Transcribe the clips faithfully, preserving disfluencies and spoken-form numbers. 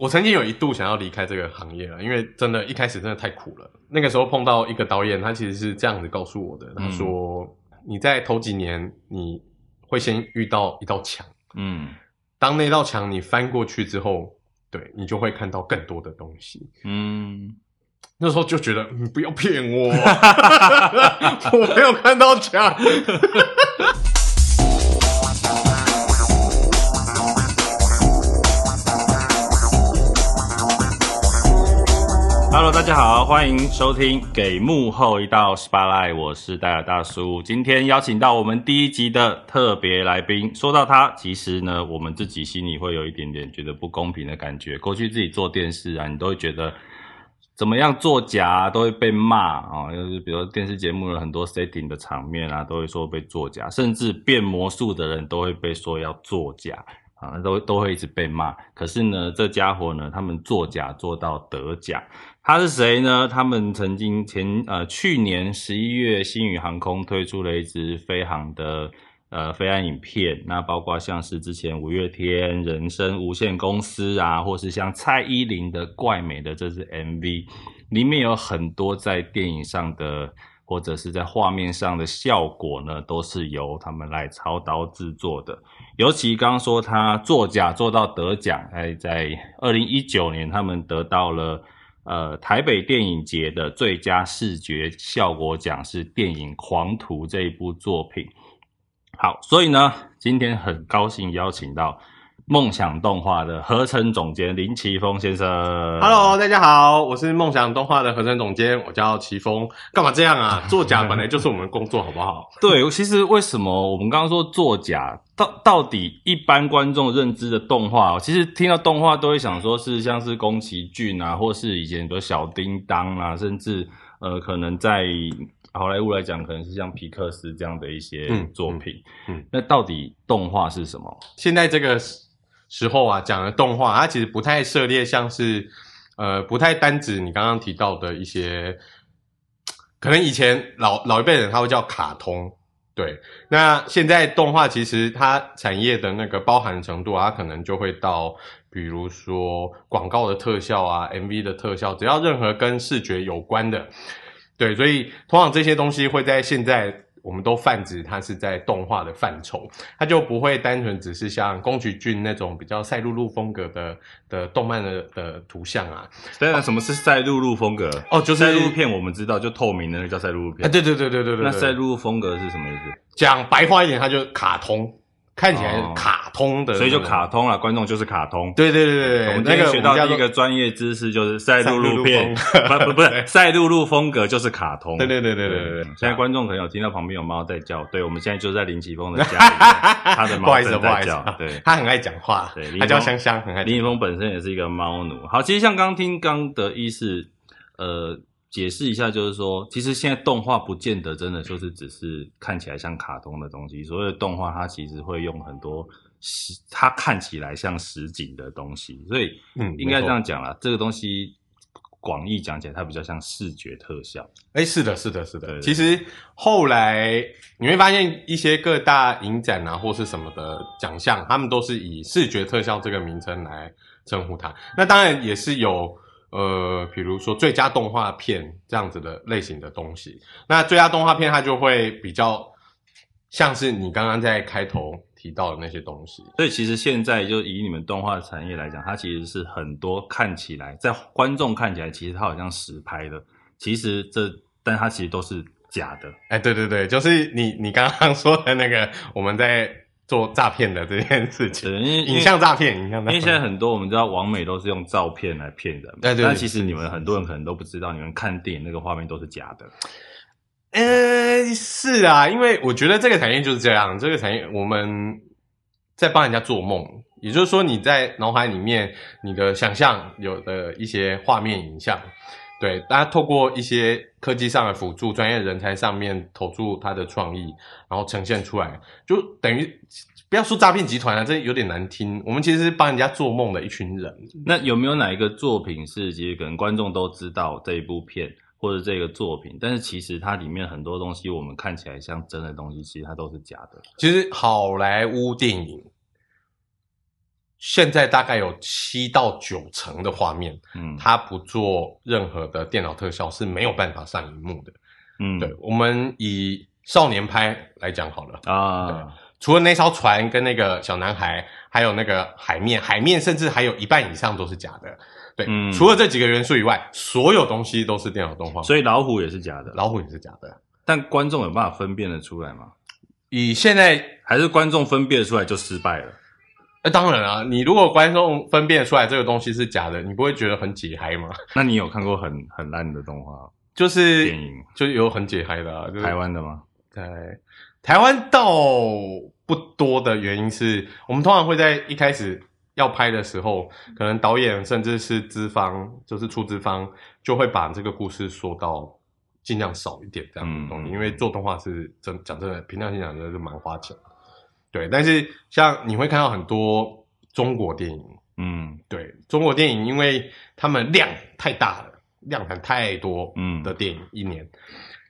我曾经有一度想要离开这个行业了，因为真的一开始真的太苦了。那个时候碰到一个导演，他其实是这样子告诉我的，他说、嗯、你在头几年你会先遇到一道墙，嗯，当那道墙你翻过去之后，对，你就会看到更多的东西。嗯，那时候就觉得你不要骗我，我没有看到墙。Hello， 大家好，欢迎收听给幕后一道 Spotlight， 我是戴尔大叔。今天邀请到我们第一集的特别来宾。说到他，其实呢，我们自己心里会有一点点觉得不公平的感觉。过去自己做电视啊，你都会觉得怎么样作假、啊、都会被骂啊，就是比如说电视节目有很多 setting 的场面啊，都会说被作假，甚至变魔术的人都会被说要作假。啊，都都会一直被骂。可是呢，这家伙呢，他们作假做到得奖。他是谁呢？他们曾经前呃去年十一月，星宇航空推出了一支飞航的呃飞安影片，那包括像是之前五月天、人生无限公司啊，或是像蔡依林的《怪美》的这支 M V， 里面有很多在电影上的或者是在画面上的效果呢，都是由他们来操刀制作的。尤其刚刚说他作假做到得奖，在二零一九年他们得到了呃台北电影节的最佳视觉效果奖，是电影《狂徒》这一部作品。好，所以呢，今天很高兴邀请到梦想动画的合成总监林奇峰先生。Hello， 大家好，我是梦想动画的合成总监，我叫奇峰。干嘛这样啊？作假本来就是我们工作，好不好？对，其实为什么我们刚刚说作假，到到底一般观众认知的动画，其实听到动画都会想说是像是宫崎骏啊，或是以前的小叮当啊，甚至呃可能在好莱坞来讲，可能是像皮克斯这样的一些作品。嗯，嗯嗯那到底动画是什么？现在这个时候啊，讲的动画，它其实不太涉猎，像是，呃，不太单指你刚刚提到的一些，可能以前老老一辈人他会叫卡通，对。那现在动画其实它产业的那个包含程度啊，它可能就会到，比如说广告的特效啊、M V 的特效，只要任何跟视觉有关的，对。所以通常这些东西会在现在。我们都泛指它是在动画的范畴，它就不会单纯只是像宫崎骏那种比较赛璐璐风格的的动漫的的图像啊。对啊，什么是赛璐璐风格？哦，就是赛璐璐片，我们知道就透明的那叫赛璐璐片。啊，对对对对对对。那赛璐璐风格是什么意思？讲白话一点，它就卡通，看起来是卡通的、哦，所以就卡通啦，观众就是卡通。对对对对，我们今天学到第一个专业知识就是赛璐璐片，不不不是赛璐璐风格就是卡通。对对对对对对。现在观众可能有听到旁边有猫在叫，对，我们现在就在林奇峰的家里，他的猫正在叫，对，他很爱讲话，对，他叫香香，很爱。林奇峰本身也是一个猫奴。好，其实像刚听刚的意思，呃。解释一下，就是说，其实现在动画不见得真的就是只是看起来像卡通的东西。所谓的动画，它其实会用很多实，它看起来像实景的东西。所以，嗯，应该这样讲啦，这个东西广义讲起来，它比较像视觉特效。哎、欸，是的，是的，是的。對對對，其实后来你会发现，一些各大影展啊，或是什么的奖项，他们都是以视觉特效这个名称来称呼它。那当然也是有。呃，比如说最佳动画片这样子的类型的东西，那最佳动画片它就会比较像是你刚刚在开头提到的那些东西。所以其实现在就以你们动画产业来讲，它其实是很多看起来在观众看起来其实它好像实拍的，其实这但它其实都是假的。哎、欸，对对对，就是你你刚刚说的那个我们在。做诈骗的这件事情，影像诈骗，影像诈骗。因为现在很多我们知道网美都是用照片来骗人，对对对。但其实你们很多人可能都不知道，你们看电影那个画面都是假的。呃，是啊，因为我觉得这个产业就是这样，这个产业我们在帮人家做梦，也就是说你在脑海里面你的想象有的一些画面影像。对，大家透过一些科技上的辅助，专业人才上面投注他的创意，然后呈现出来，就等于不要说诈骗集团啊，这有点难听。我们其实是帮人家做梦的一群人。那有没有哪一个作品是其实可能观众都知道这一部片或者这个作品，但是其实它里面很多东西我们看起来像真的东西，其实它都是假的。其实好莱坞电影现在大概有七到九成的画面，嗯，它不做任何的电脑特效是没有办法上荧幕的，嗯，对。我们以少年派来讲好了啊，对，除了那艘船跟那个小男孩，还有那个海面，海面甚至还有一半以上都是假的，对，嗯，除了这几个元素以外，所有东西都是电脑动画，所以老虎也是假的，老虎也是假的，但观众有办法分辨得出来吗？以现在还是观众分辨得出来就失败了。那当然啊，你如果观众分辨出来这个东西是假的，你不会觉得很解嗨吗？那你有看过很很烂的动画，就是电影，就有很解嗨的啊，就是，台湾的吗？对，台湾倒不多的原因是，我们通常会在一开始要拍的时候，可能导演甚至是资方，就是出资方，就会把这个故事说到尽量少一点这样的东西，嗯，因为做动画是真讲真的，平常心讲真的是蛮花钱的。对，但是像你会看到很多中国电影，嗯，对，中国电影因为他们量太大了，量很太多的电影一年，嗯，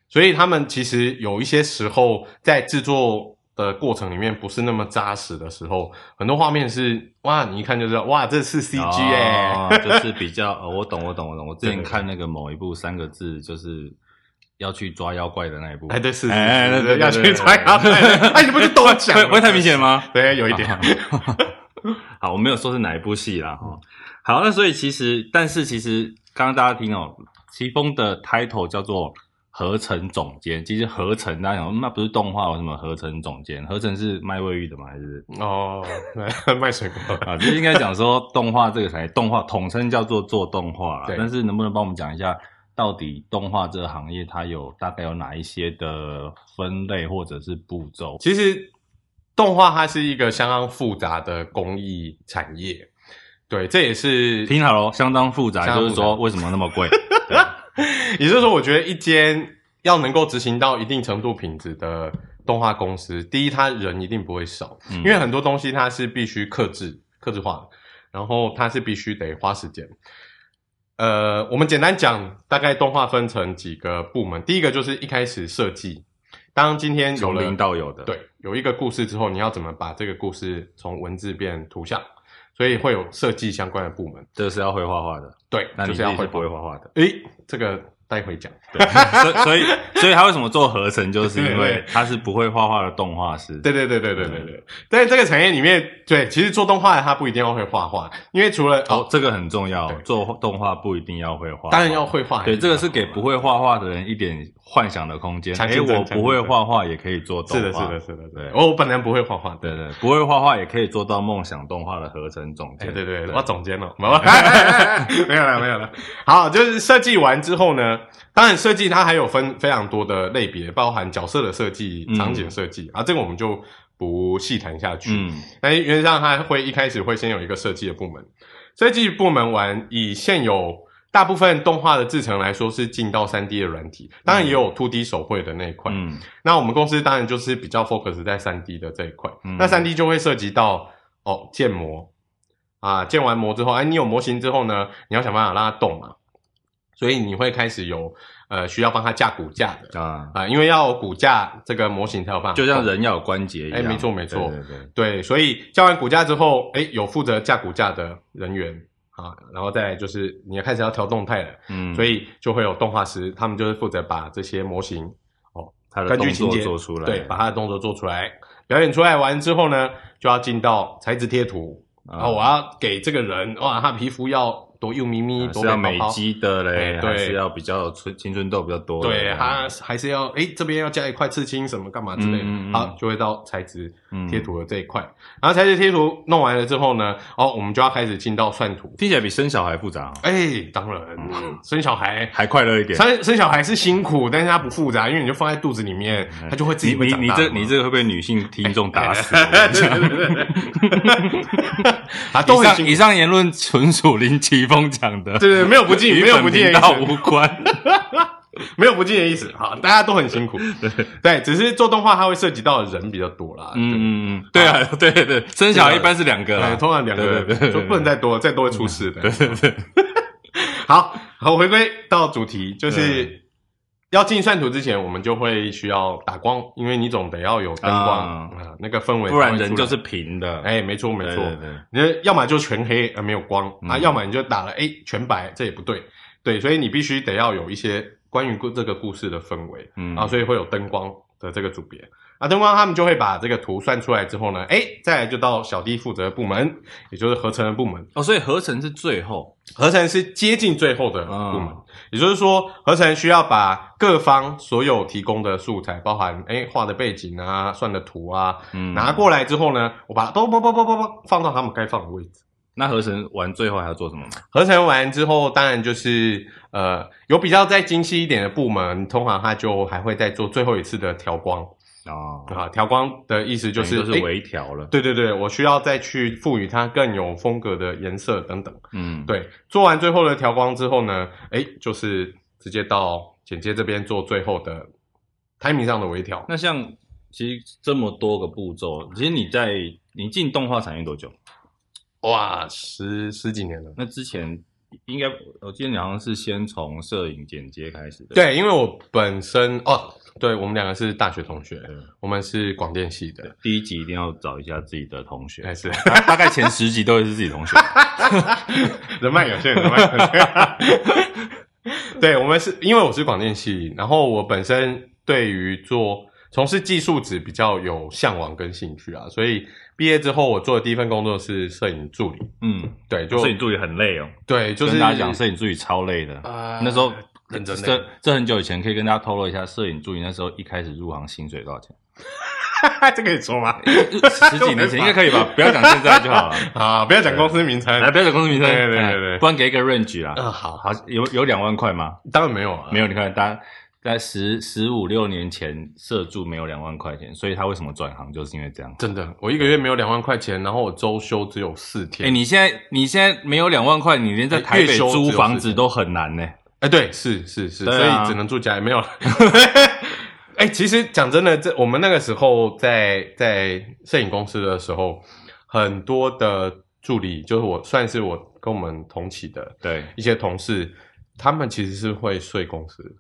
所以他们其实有一些时候在制作的过程里面不是那么扎实的时候，很多画面是哇，你一看就知道哇，这是 C G 哎，哦，就是比较、哦、我懂我懂我懂，我之前看那个某一部三个字就是。要去抓妖怪的那一部，哎，对，是，哎，对对，要去抓妖怪，哎，你不是都讲，不会太明显吗？对，有一点。好，我没有说是哪一部戏啦，哈。好，那所以其实，但是其实，刚刚大家听哦，奇峰的 title 叫做合成总监，其实合成大家讲，那不是动画，有什么合成总监？合成是卖卫浴的吗？还是哦，卖水果啊？就是应该讲说动画这个才动画统称叫做做动画啦，但是能不能帮我们讲一下？到底动画这个行业它有大概有哪一些的分类或者是步骤？其实动画它是一个相当复杂的工艺产业，对，这也是听好咯，相当复杂，就是说为什么那么贵？也就是说，我觉得一间要能够执行到一定程度品质的动画公司，第一，它人一定不会少，嗯，因为很多东西它是必须客制、客制化的，然后它是必须得花时间。呃，我们简单讲，大概动画分成几个部门。第一个就是一开始设计，当今天有了从零到有的，对，有一个故事之后，你要怎么把这个故事从文字变图像，所以会有设计相关的部门。这是要会画画的，对，那你自己是不会画画的。诶，这个待会讲。对，所以所以他为什么做合成，就是因为他是不会画画的动画师。对对对对对对对。但是这个产业里面，对，其实做动画的他不一定要会画画，因为除了哦，这个很重要，做动画不一定要会画，当然要会画。对，这个是给不会画画的人一点幻想的空间。哎，我不会画画也可以做动画。是的，是的，是的，对。我本来不会画画，对对，不会画画也可以做到梦想动画的合成总监。对对对，我总监了，没有了，没有了。好，就是设计完之后呢。当然设计它还有分非常多的类别，包含角色的设计、场景设计，嗯，啊，这个我们就不细谈下去。嗯，但原则上它会一开始会先有一个设计的部门，设计部门完以现有大部分动画的制成来说是进到 三 D 的软体，当然也有 二 D 手绘的那一块。嗯，那我们公司当然就是比较 focus 在 三 D 的这一块。嗯，那 三 D 就会涉及到哦建模啊，建完模之后，哎，你有模型之后呢，你要想办法让它动嘛。所以你会开始有呃需要帮他架骨架的啊啊，呃，因为要有骨架这个模型才有办法，就像人要有关节一样。哎，没错没错，对对 对, 对，所以架完骨架之后，哎，有负责架骨架的人员啊，然后再来就是你开始要调动态了，嗯，所以就会有动画师，他们就是负责把这些模型哦，他的动作做出来，对，把他的动作做出来，表演出来完之后呢，就要进到材质贴图，啊，然后我要给这个人哇，他皮肤要。多幼咪咪，多是要美肌的嘞，还是要比较青春痘比较多。对，它还是要哎，这边要加一块刺青什么干嘛之类的，好，就会到材质贴图的这一块。然后材质贴图弄完了之后呢，哦，我们就要开始进到算图，听起来比生小孩复杂。哎，当然，生小孩还快乐一点。生生小孩是辛苦，但是它不复杂，因为你就放在肚子里面，它就会自己会长大。你你这你这个会被女性听众打死。对对对。啊，都很辛苦。以上言论纯属零七。风讲的，对对，没有不敬，没有不敬的意思，无关，没有不敬的意思。好，大家都很辛苦，对对，只是做动画它会涉及到的人比较多啦。嗯嗯嗯，对啊，对对，生小孩一般是两个，通常两个就不能再多，再多会出事的。对对对。好，好，回归到主题，就是要进算图之前，我们就会需要打光，因为你总得要有灯光啊、呃，那个氛围，不然人就是平的。哎、欸，没错没错，你要么就全黑而、呃、没有光、嗯、啊，要么你就打了哎、欸、全白，这也不对。对，所以你必须得要有一些关于这个故事的氛围、嗯、啊，所以会有灯光的这个组别。啊，灯光他们就会把这个图算出来之后呢，哎、欸，再来就到小弟负责的部门，也就是合成的部门。哦，所以合成是最后，合成是接近最后的部门。嗯、也就是说，合成需要把各方所有提供的素材，包含哎画、欸、的背景啊、算的图啊，嗯、拿过来之后呢，我把啵啵啵啵啵啵放到他们该放的位置。那合成完最后还要做什么吗？合成完之后，当然就是呃有比较再精细一点的部门，通常他就还会再做最后一次的调光。哦，啊，调光的意思就是就是微调了、欸，对对对，我需要再去赋予它更有风格的颜色等等，嗯，对，做完最后的调光之后呢，哎、欸，就是直接到剪接这边做最后的 timing 上的微调。那像其实这么多个步骤，其实你在你进动画产业多久？哇，十十几年了。那之前。应该我今天好像是先从摄影剪接开始的。对，因为我本身哦，对我们两个是大学同学，我们是广电系的。第一集一定要找一下自己的同学，是大, 大概前十集都会是自己同学，人脉有限，人脉有限。对，我们是因为我是广电系，然后我本身对于做从事技术职比较有向往跟兴趣啊，所以。毕业之后，我做的第一份工作是摄影助理。嗯，对，就摄影助理很累哦。对，就是跟大家讲，摄影助理超累的。呃、那时候很真的，这很久以前可以跟大家透露一下，摄影助理那时候一开始入行薪水多少钱？这可以说吗？十几年前应该可以吧？不要讲现在就好了。啊，不要讲公司名称，不要讲公司名称，对对 对, 对，不然给一个 range 啦。嗯、呃，好好，有有两万块吗？当然没有啊，没有。你看，大家。在十十五六年前，社助没有两万块钱，所以他为什么转行，就是因为这样。真的，我一个月没有两万块钱，然后我周休只有四天。哎、欸，你现在你现在没有两万块，你连在台北租房子都很难呢、欸。哎、欸，对，是是是、啊，所以只能住家里没有了。哎、欸，其实讲真的，这我们那个时候在在摄影公司的时候，很多的助理，就是我算是我跟我们同期的，对一些同事，他们其实是会睡公司的。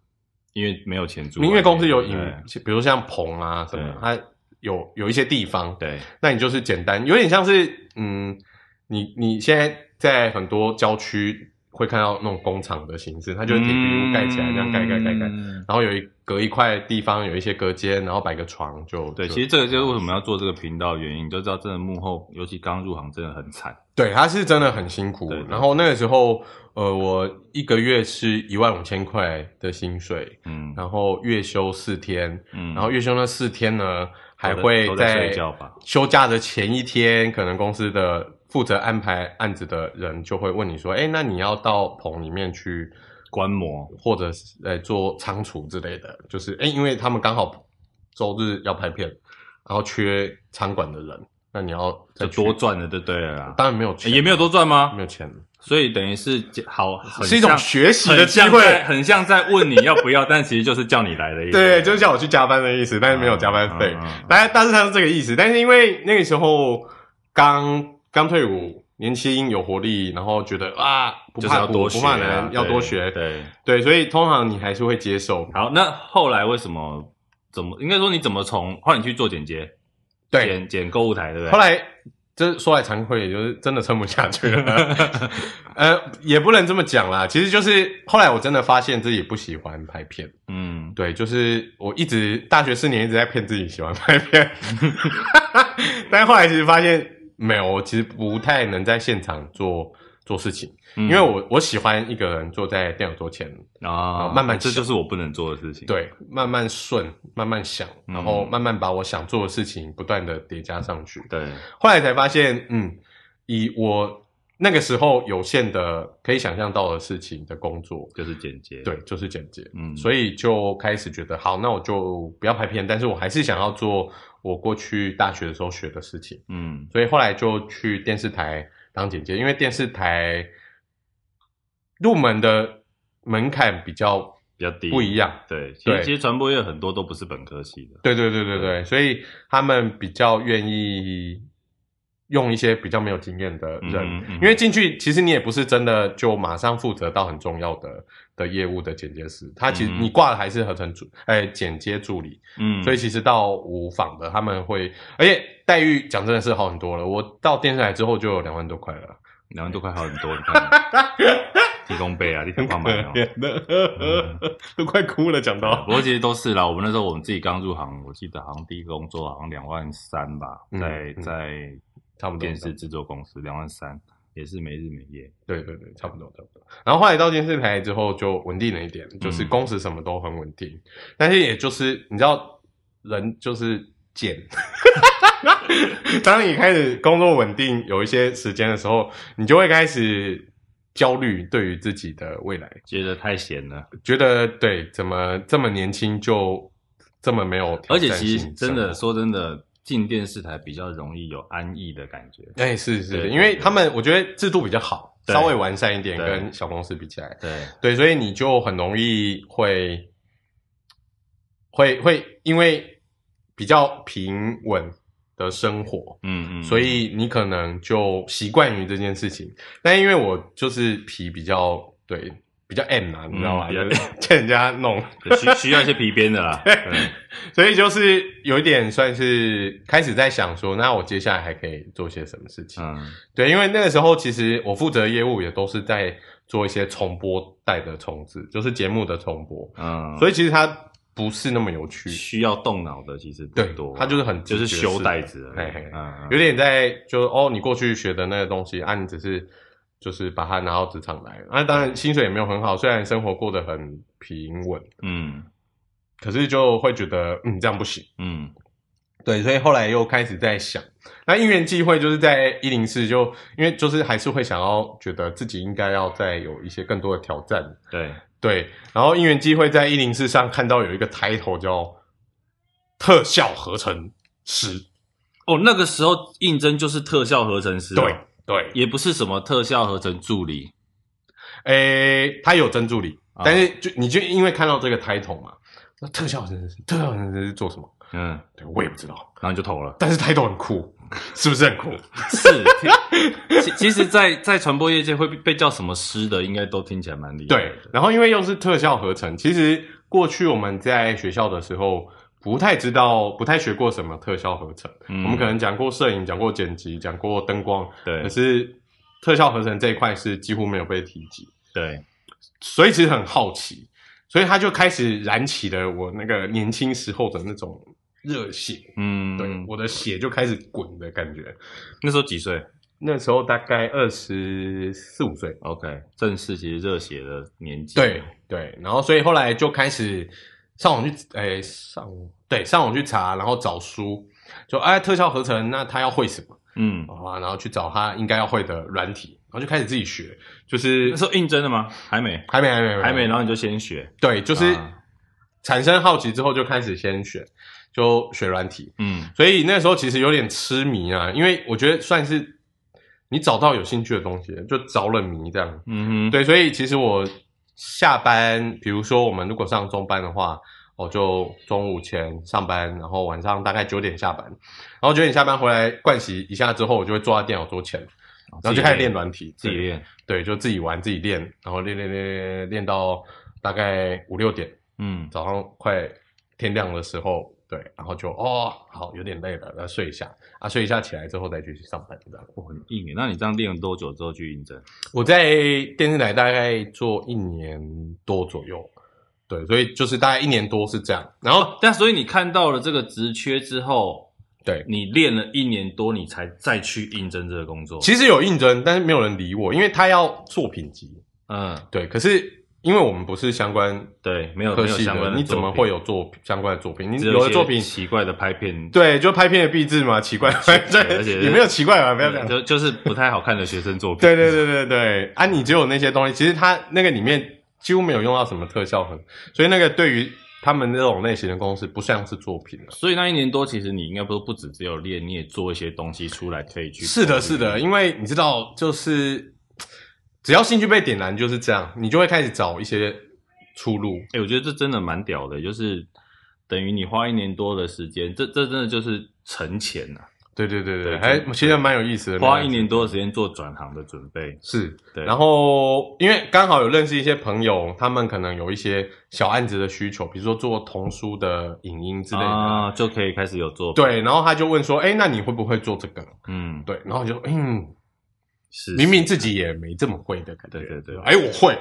因为没有钱租，因为公司有影，比如像棚啊什么，它有有一些地方，对，那你就是简单，有点像是嗯，你你现在在很多郊区会看到那种工厂的形式，它就是铁皮屋盖起来，这样盖盖盖盖，然后有一隔一块地方有一些隔间，然后摆个床就对。其实这个就是为什么要做这个频道的原因，你就知道真的幕后，尤其刚入行真的很惨，对，它是真的很辛苦。然后那个时候。呃，我一个月是一万五千块的薪水，嗯，然后月休四天，嗯，然后月休那四天呢，还会在休假的前一天，可能公司的负责安排案子的人就会问你说，哎，那你要到棚里面去观摩，或者是呃做仓储之类的，就是哎，因为他们刚好周日要拍片，然后缺场馆的人，那你要再多赚了就对了啦，当然没有钱，也没有多赚吗？没有钱。所以等于是好很是一种学习的机会，很像在问你要不要，但其实就是叫你来的意思。对，就是叫我去加班的意思，但是没有加班费、嗯嗯嗯。大大致上是这个意思，但是因为那个时候刚刚退伍，年轻有活力，然后觉得啊，不怕苦、就是、不怕难、啊，要多学。对 对, 对，所以通常你还是会接受。好，那后来为什么怎么应该说你怎么从后来你去做剪接，对剪剪购物台，对不对？后来。这说来惭愧，也就是真的撑不下去了。呃，也不能这么讲啦。其实就是后来我真的发现自己不喜欢拍片。嗯，对，就是我一直大学四年一直在骗自己喜欢拍片，但后来其实发现没有，我其实不太能在现场做做事情，嗯、因为我我喜欢一个人坐在电脑桌前啊，慢慢想，这就是我不能做的事情。对，慢慢顺，慢慢想。然后慢慢把我想做的事情不断的叠加上去。对，后来才发现，嗯，以我那个时候有限的可以想象到的事情的工作，就是剪接。对，就是剪接。嗯，所以就开始觉得，好，那我就不要拍片，但是我还是想要做我过去大学的时候学的事情。嗯，所以后来就去电视台当剪接，因为电视台入门的门槛比较。比较低，不一样。对，其实其实传播业很多都不是本科系的。对对对对对，所以他们比较愿意用一些比较没有经验的人，嗯嗯、因为进去其实你也不是真的就马上负责到很重要的的业务的剪接师，他其实你挂的还是合成助，哎、嗯欸，剪接助理，嗯，所以其实到无纺的他们会，而且待遇讲真的是好很多了。我到电视台之后就有两万多块了，两万多块好很多，你看，提供杯啊，你看干嘛呢？嗯、都快哭了，讲到。不过其实都是啦，我们那时候我们自己刚入行，我记得好像第一个工作好像两万三吧，在、嗯、在。嗯差不多电视制作公司两万三，也是没日没夜。对对对，差不多差不多。然后后来到电视台之后就稳定了一点，嗯、就是工时什么都很稳定。但是也就是你知道，人就是贱。当你开始工作稳定，有一些时间的时候，你就会开始焦虑对于自己的未来，觉得太闲了，觉得对，怎么这么年轻就这么没有挑战性？而且其实真的说真的。进电视台比较容易有安逸的感觉，哎、欸，是是，因为他们我觉得制度比较好，稍微完善一点，跟小公司比起来，对对，所以你就很容易会会会因为比较平稳的生活，嗯嗯，所以你可能就习惯于这件事情。但因为我就是皮比较对。比较 M 啊，你知道吗？嗯、欠人家弄，需需要一些皮鞭的啦。所以就是有一点算是开始在想说，那我接下来还可以做些什么事情？嗯，对，因为那个时候其实我负责业务也都是在做一些重播带的重制，就是节目的重播。嗯，所以其实它不是那么有趣，需要动脑的其实不多、啊。对，它就是很就是修带子而已，嘿嘿嗯嗯有点在就是哦，你过去学的那个东西啊，你只是。就是把它拿到职场来，那、啊、当然薪水也没有很好，虽然生活过得很平稳，嗯，可是就会觉得嗯这样不行，嗯，对，所以后来又开始在想，那因缘际会就是在一零四就因为就是还是会想要觉得自己应该要再有一些更多的挑战，对对，然后因缘际会在一零四上看到有一个 title 叫特效合成师，哦，那个时候应征就是特效合成师、哦，对。对，也不是什么特效合成助理，诶、欸，他有真助理，哦、但是就你就因为看到这个title嘛，那特效合成是特效合成是做什么？嗯，对我也不知道，然后你就投了，但是title很酷，是不是很酷？是，其其实在，在在传播业界会被叫什么师的，应该都听起来蛮厉害的。对，然后因为又是特效合成，其实过去我们在学校的时候。不太知道，不太学过什么特效合成。嗯、我们可能讲过摄影，讲过剪辑，讲过灯光，对。可是特效合成这一块是几乎没有被提及，对。所以其实很好奇，所以他就开始燃起了我那个年轻时候的那种热血，嗯，对，我的血就开始滚的感觉。那时候几岁？那时候大概二十四五岁 ，OK， 正是其实热血的年纪。对对，然后所以后来就开始。上网去，诶、欸，上对上网去查，然后找书，就哎、欸，特效合成，那他要会什么？嗯，啊，然后去找他应该要会的软体，然后就开始自己学。就是那时候应征了吗？还没，还没，还没，还没。然后你就先学，对，就是产生好奇之后就开始先学，就学软体。嗯，所以那时候其实有点痴迷啊，因为我觉得算是你找到有兴趣的东西，就着了迷这样。嗯哼，对，所以其实我。下班，比如说我们如果上中班的话，我、哦、就中午前上班，然后晚上大概九点下班，然后九点下班回来盥洗一下之后，我就会坐在电脑桌前，然后就开始练软体，自己练，对，就自己玩自己练，然后练练练练到大概五六点，嗯，早上快天亮的时候，对，然后就哦，好，有点累了，那睡一下，啊，睡一下起来之后再去上班，这样。我很硬耶，那你这样练了多久之后去应征？我在电视台大概做一年多左右，对，所以就是大概一年多是这样。然后，但所以你看到了这个职缺之后，对，你练了一年多，你才再去应征这个工作。其实有应征，但是没有人理我，因为他要作品集，嗯，对，可是。因为我们不是相关对没有科系的，你怎么会有做相关的作品？你有的作品奇怪的拍片，对，就拍片的壁纸嘛，奇怪，对，也没有奇怪嘛，不要讲，就就是不太好看的学生作品。对对对对对，啊，你只有那些东西，其实它那个里面几乎没有用到什么特效痕，所以那个对于他们那种类型的公司不像是作品了、啊。所以那一年多，其实你应该不不只只有练，你也做一些东西出来可以去。是的，是的，因为你知道就是。只要兴趣被点燃就是这样，你就会开始找一些出路。哎、欸，我觉得这真的蛮屌的，就是等于你花一年多的时间，这这真的就是存钱啊。对对对 对, 对，还其实蛮有意思的，花一年多的时间做转行的准备，是对。然后因为刚好有认识一些朋友，他们可能有一些小案子的需求，比如说做童书的影音之类的，啊，就可以开始有做。对，然后他就问说：“哎，那你会不会做这个？”嗯，对。然后就嗯，是明明自己也没这么会的感觉，对对对。哎，我会。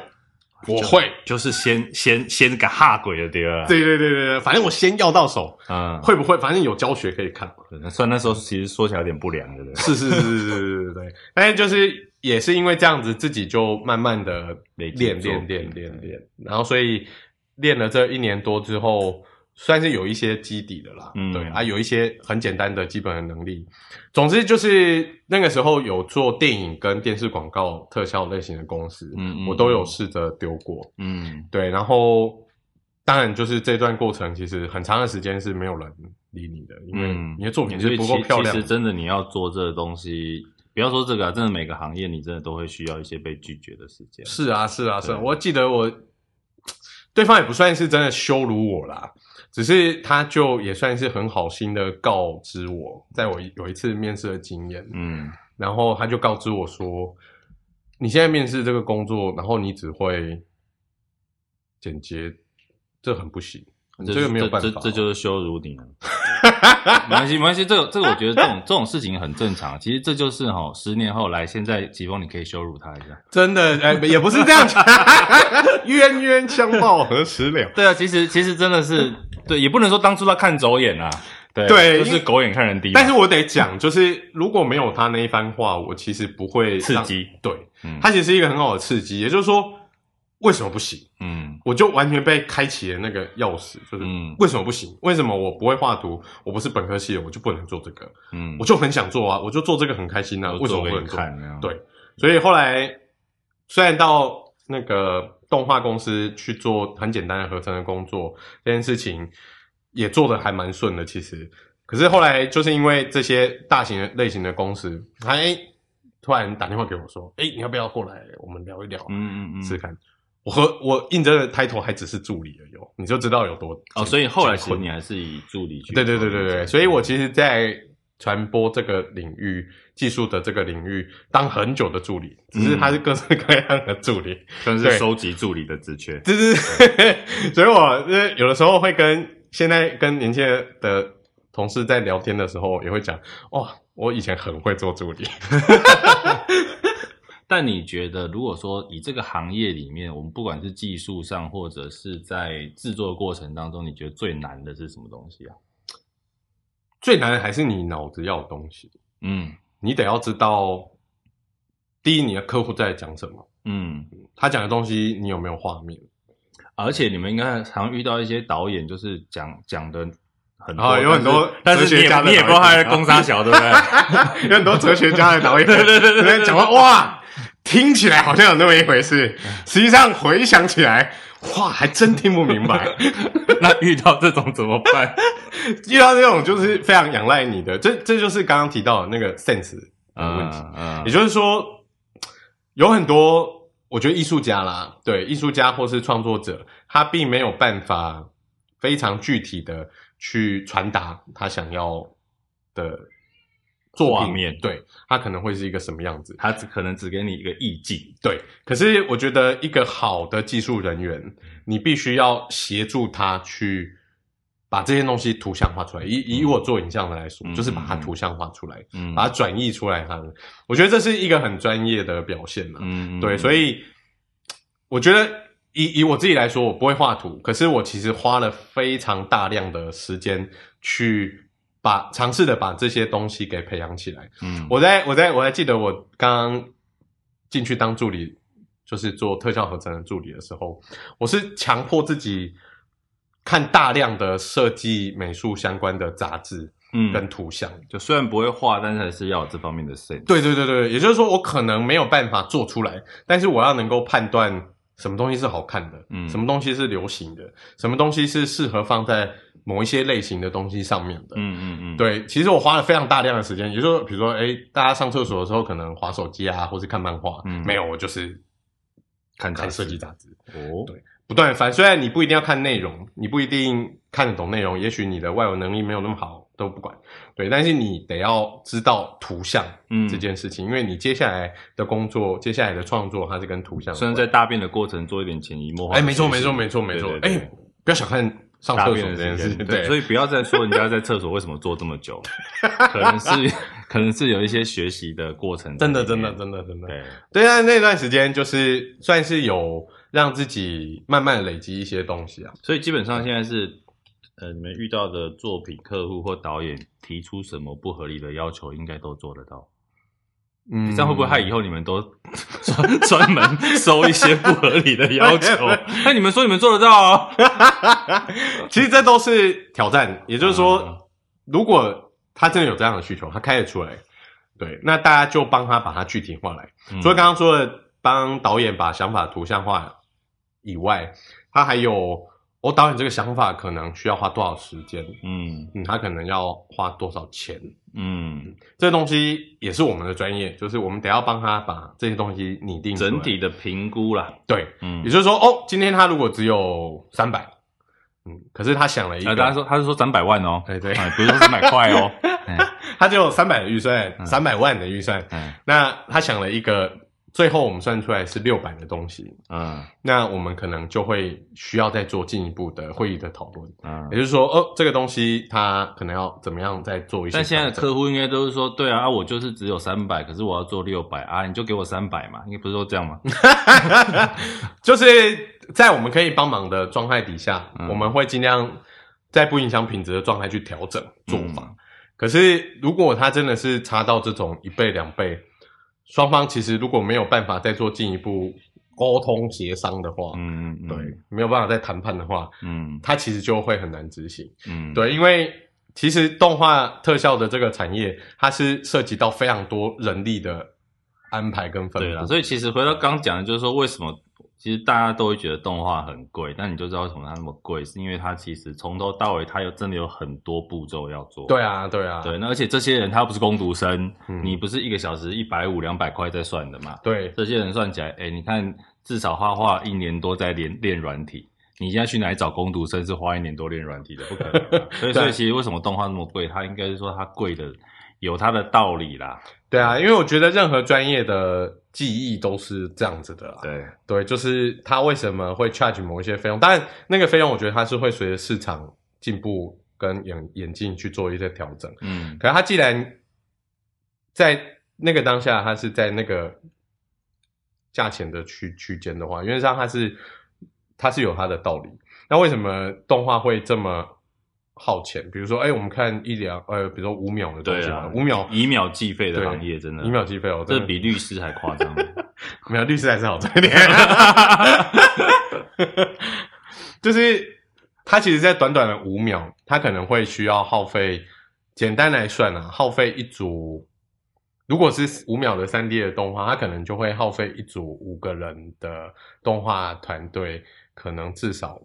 我会，就是先先先个哈鬼的对吧？对对对对，反正我先要到手，嗯，会不会？反正有教学可以看。虽然那时候其实说起来有点不良的，对。是是是是是是，对。但是就是也是因为这样子，自己就慢慢的练练练练练，然后所以练了这一年多之后，算是有一些基底的啦。嗯，对啊，有一些很简单的基本的能力。总之就是那个时候有做电影跟电视广告特效类型的公司，嗯，我都有试着丢过，嗯，对，然后当然就是这段过程其实很长的时间是没有人理你的，因为你的作品是不够漂亮，嗯，其, 其实真的你要做这个东西，不要说这个啊，真的每个行业你真的都会需要一些被拒绝的时间。是啊是啊是啊，我记得我对方也不算是真的羞辱我啦，只是他就也算是很好心的告知我，在我有一次面试的经验，嗯，然后他就告知我说，你现在面试这个工作，然后你只会剪接，这很不行，这个没有办法，这 这, 这就是羞辱你了。没关系，没关系，这个这个我觉得这种这种事情很正常。其实这就是齁，十年后来，现在吉峰你可以羞辱他一下，真的，哎，也不是这样讲，冤冤相报何时了？对啊，其实其实真的是，对，也不能说当初他看走眼啊，对，对就是狗眼看人低。但是我得讲，就是如果没有他那一番话，我其实不会刺激。对，嗯，他其实是一个很好的刺激，也就是说。为什么不行？嗯，我就完全被开启了那个钥匙，就是为什么不行？嗯，为什么我不会画图？我不是本科系的，我就不能做这个。嗯，我就很想做啊，我就做这个很开心啊，为什么不能做？对，所以后来虽然到那个动画公司去做很简单的合成的工作，这件事情也做得还蛮顺的，其实。可是后来就是因为这些大型的类型的公司，哎，突然打电话给我说：“哎，你要不要过来？我们聊一聊，嗯嗯嗯，试看。”我和我应征的 title 还只是助理而已，你就知道有多哦。所以后来其实你还是以助理去。对对对对对，所以我其实，在传播这个领域、技术的这个领域，当很久的助理，只是他是各式各样的助理，算，嗯，是收集助理的职缺。对对对，所以我有的时候会跟现在跟年轻人的同事在聊天的时候，也会讲哇，哦，我以前很会做助理。但你觉得如果说以这个行业里面，我们不管是技术上或者是在制作的过程当中，你觉得最难的是什么东西啊？最难的还是你脑子要的东西。嗯，你得要知道第一你的客户在讲什么，嗯，他讲的东西你有没有画面。而且你们应该常遇到一些导演就是讲讲的很多，哦，有很多哲学家的，但是你也不知道他在攻杀小，对不对？有很多哲学家的导演，对对对对，讲话哇，听起来好像有那么一回事，实际上回想起来，哇，还真听不明白。那遇到这种怎么办？遇到这种就是非常仰赖你的，这这就是刚刚提到的那个 sense 的问题。嗯嗯，也就是说，有很多我觉得艺术家啦，对，艺术家或是创作者，他并没有办法非常具体的去传达他想要的。画面，对，它可能会是一个什么样子，它只可能只给你一个意境，对。可是我觉得一个好的技术人员，你必须要协助他去把这些东西图像化出来。以以我做影像的来说，嗯，就是把它图像化出来，嗯，把它转译出来它的。我觉得这是一个很专业的表现啦，嗯，对。所以我觉得以以我自己来说，我不会画图，可是我其实花了非常大量的时间去。把尝试的把这些东西给培养起来。嗯，我在我在我还记得我刚刚进去当助理，就是做特效合成的助理的时候，我是强迫自己看大量的设计美术相关的杂志，嗯，跟图像。就虽然不会画，但是还是要有这方面的 sense。对对对对，也就是说我可能没有办法做出来，但是我要能够判断什么东西是好看的，嗯，什么东西是流行的，什么东西是适合放在某一些类型的东西上面的。嗯嗯嗯，对，其实我花了非常大量的时间，也就是比如说，哎，大家上厕所的时候可能滑手机啊，或是看漫画，嗯，没有，我就是看看设计杂志。哦，对，不断翻。虽然你不一定要看内容，你不一定看得懂内容，也许你的外文能力没有那么好都不管，对，但是你得要知道图像这件事情，嗯，因为你接下来的工作，接下来的创作，它是跟图像，虽然在大便的过程做一点潜移默化，哎，没错没错没错没错，哎，不要小看上厕所这件事情，对，所以不要再说人家在厕所为什么坐这么久，可能是可能是有一些学习的过程，真的真的真的真的，对，对啊，那段时间就是算是有让自己慢慢累积一些东西啊，所以基本上现在是，呃，你们遇到的作品、客户或导演提出什么不合理的要求，应该都做得到。嗯，这样会不会害以后你们都专专门收一些不合理的要求？那你们说你们做得到哦？其实这都是挑战，也就是说，嗯，如果他真的有这样的需求，他开得出来，对，那大家就帮他把它具体化来。嗯，所以刚刚说的，帮导演把想法图像化以外，他还有。我，哦，导演这个想法可能需要花多少时间？嗯嗯，他可能要花多少钱？嗯，这东西也是我们的专业，就是我们得要帮他把这些东西拟定出来整体的评估啦。对，嗯，也就是说，哦，今天他如果只有三百，嗯，可是他想了一个，他，呃、说他是说三百万哦，对对，哎，不是说三百块哦，哎，他只有三百的预算，三百万的预算，哎，那他想了一个。最后我们算出来是六百的东西，嗯，那我们可能就会需要再做进一步的会议的讨论，嗯，也就是说，哦，这个东西它可能要怎么样再做一些。但现在的客户应该都是说，对啊，啊我就是只有三百，可是我要做六百啊，你就给我三百嘛，应该不是说这样吗？就是在我们可以帮忙的状态底下，嗯，我们会尽量在不影响品质的状态去调整做法，嗯。可是如果它真的是差到这种一倍两倍。双方其实如果没有办法再做进一步沟通协商的话，嗯，对，没有办法再谈判的话，嗯，它其实就会很难执行，嗯，对，因为其实动画特效的这个产业，它是涉及到非常多人力的安排跟分布，对啦，所以其实回到刚讲的，就是说为什么其实大家都会觉得动画很贵，但你就知道为什么它那么贵，是因为它其实从头到尾它有真的有很多步骤要做。对啊，对啊，对，那而且这些人他不是工读生，嗯，你不是一个小时一百五十、两百块在算的嘛？对，这些人算起来，哎，你看至少画画一年多在练练软体，你现在去哪里找工读生是花一年多练软体的？不可能，啊。所以，所以其实为什么动画那么贵，它应该是说它贵的有它的道理啦。对啊，因为我觉得任何专业的技艺都是这样子的啦。对对，就是他为什么会 charge 某一些费用，当然那个费用我觉得它是会随着市场进步跟演演进去做一些调整。嗯，可是他既然在那个当下，他是在那个价钱的区区间的话，原则上他是他是有他的道理。那为什么动画会这么？耗钱，比如说，哎、欸，我们看一两，呃，比如说五秒的东西嘛，五、啊、秒以秒计费的行业，真的以秒计费哦，这比律师还夸张。没有，律师还是好赚一点。就是他其实，在短短的五秒，他可能会需要耗费，简单来算啊，耗费一组，如果是五秒的 三 D 的动画，他可能就会耗费一组五个人的动画团队，可能至少。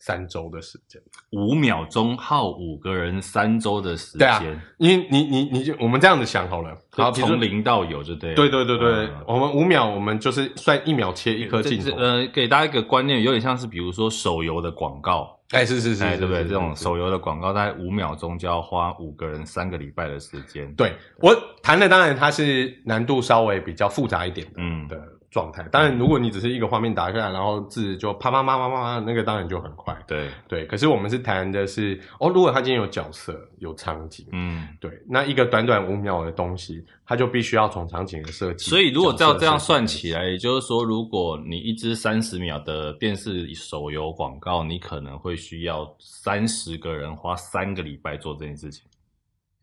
三周的时间，五秒钟耗五个人三周的时间。对啊，你你你你，我们这样子想好了，好，从零到有就对了。对对对对，嗯，我们五秒，我们就是算一秒切一颗镜头。呃，给大家一个观念，有点像是比如说手游的广告。哎，是是是，哎，对不对？这种手游的广告，大概五秒钟就要花五个人三个礼拜的时间。对，我谈的当然它是难度稍微比较复杂一点的。嗯的状态，当然，如果你只是一个画面打开来，然后字就啪啪啪啪啪，那个当然就很快。对对，可是我们是谈的是，哦，如果他今天有角色、有场景，嗯，对，那一个短短五秒的东西，他就必须要从场景的设计。所以，如果照这样算起来，也就是说，如果你一支三十秒的电视手游广告，你可能会需要三十个人花三个礼拜做这件事情。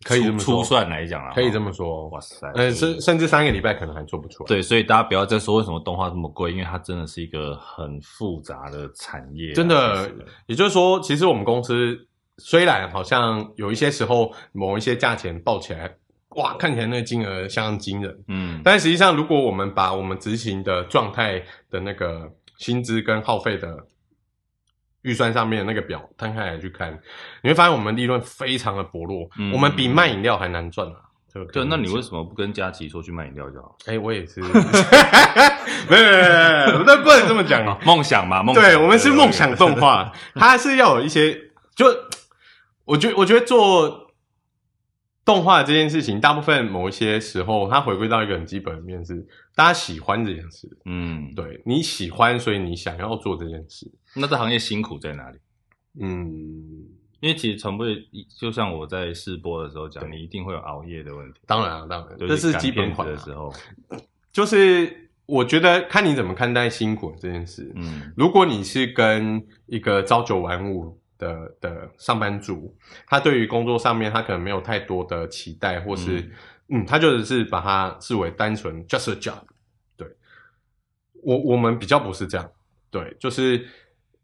可以这么说，粗算来讲啦，可以这么说。哇塞，呃，甚甚至三个礼拜可能还做不出来。对，所以大家不要再说为什么动画这么贵，因为它真的是一个很复杂的产业。真的，也就是说，其实我们公司虽然好像有一些时候某一些价钱报起来，哇，看起来那个金额相当惊人，嗯，但实际上如果我们把我们执行的状态的那个薪资跟耗费的。预算上面的那个表摊开来去看，你会发现我们利润非常的薄弱，嗯，我们比卖饮料还难赚啊！就对，那你为什么不跟佳琪说去卖饮料就好？哎、欸，我也是，没有没有，那不能这么讲啊。梦想嘛，梦想，对，我们是梦想动画，它是要有一些，就我觉得，我觉得做动画这件事情，大部分某一些时候，它回归到一个很基本的面是，大家喜欢这件事，嗯，对，你喜欢，所以你想要做这件事。那这行业辛苦在哪里？嗯。因为其实传播就像我在试播的时候讲，你一定会有熬夜的问题。当然啊，当然，这是基本款的时候。就是我觉得看你怎么看待辛苦这件事。嗯，如果你是跟一个朝九晚五的的上班族，他对于工作上面他可能没有太多的期待，或是 嗯, 嗯，他就是把它视为单纯 just a job。对，我我们比较不是这样。对，就是。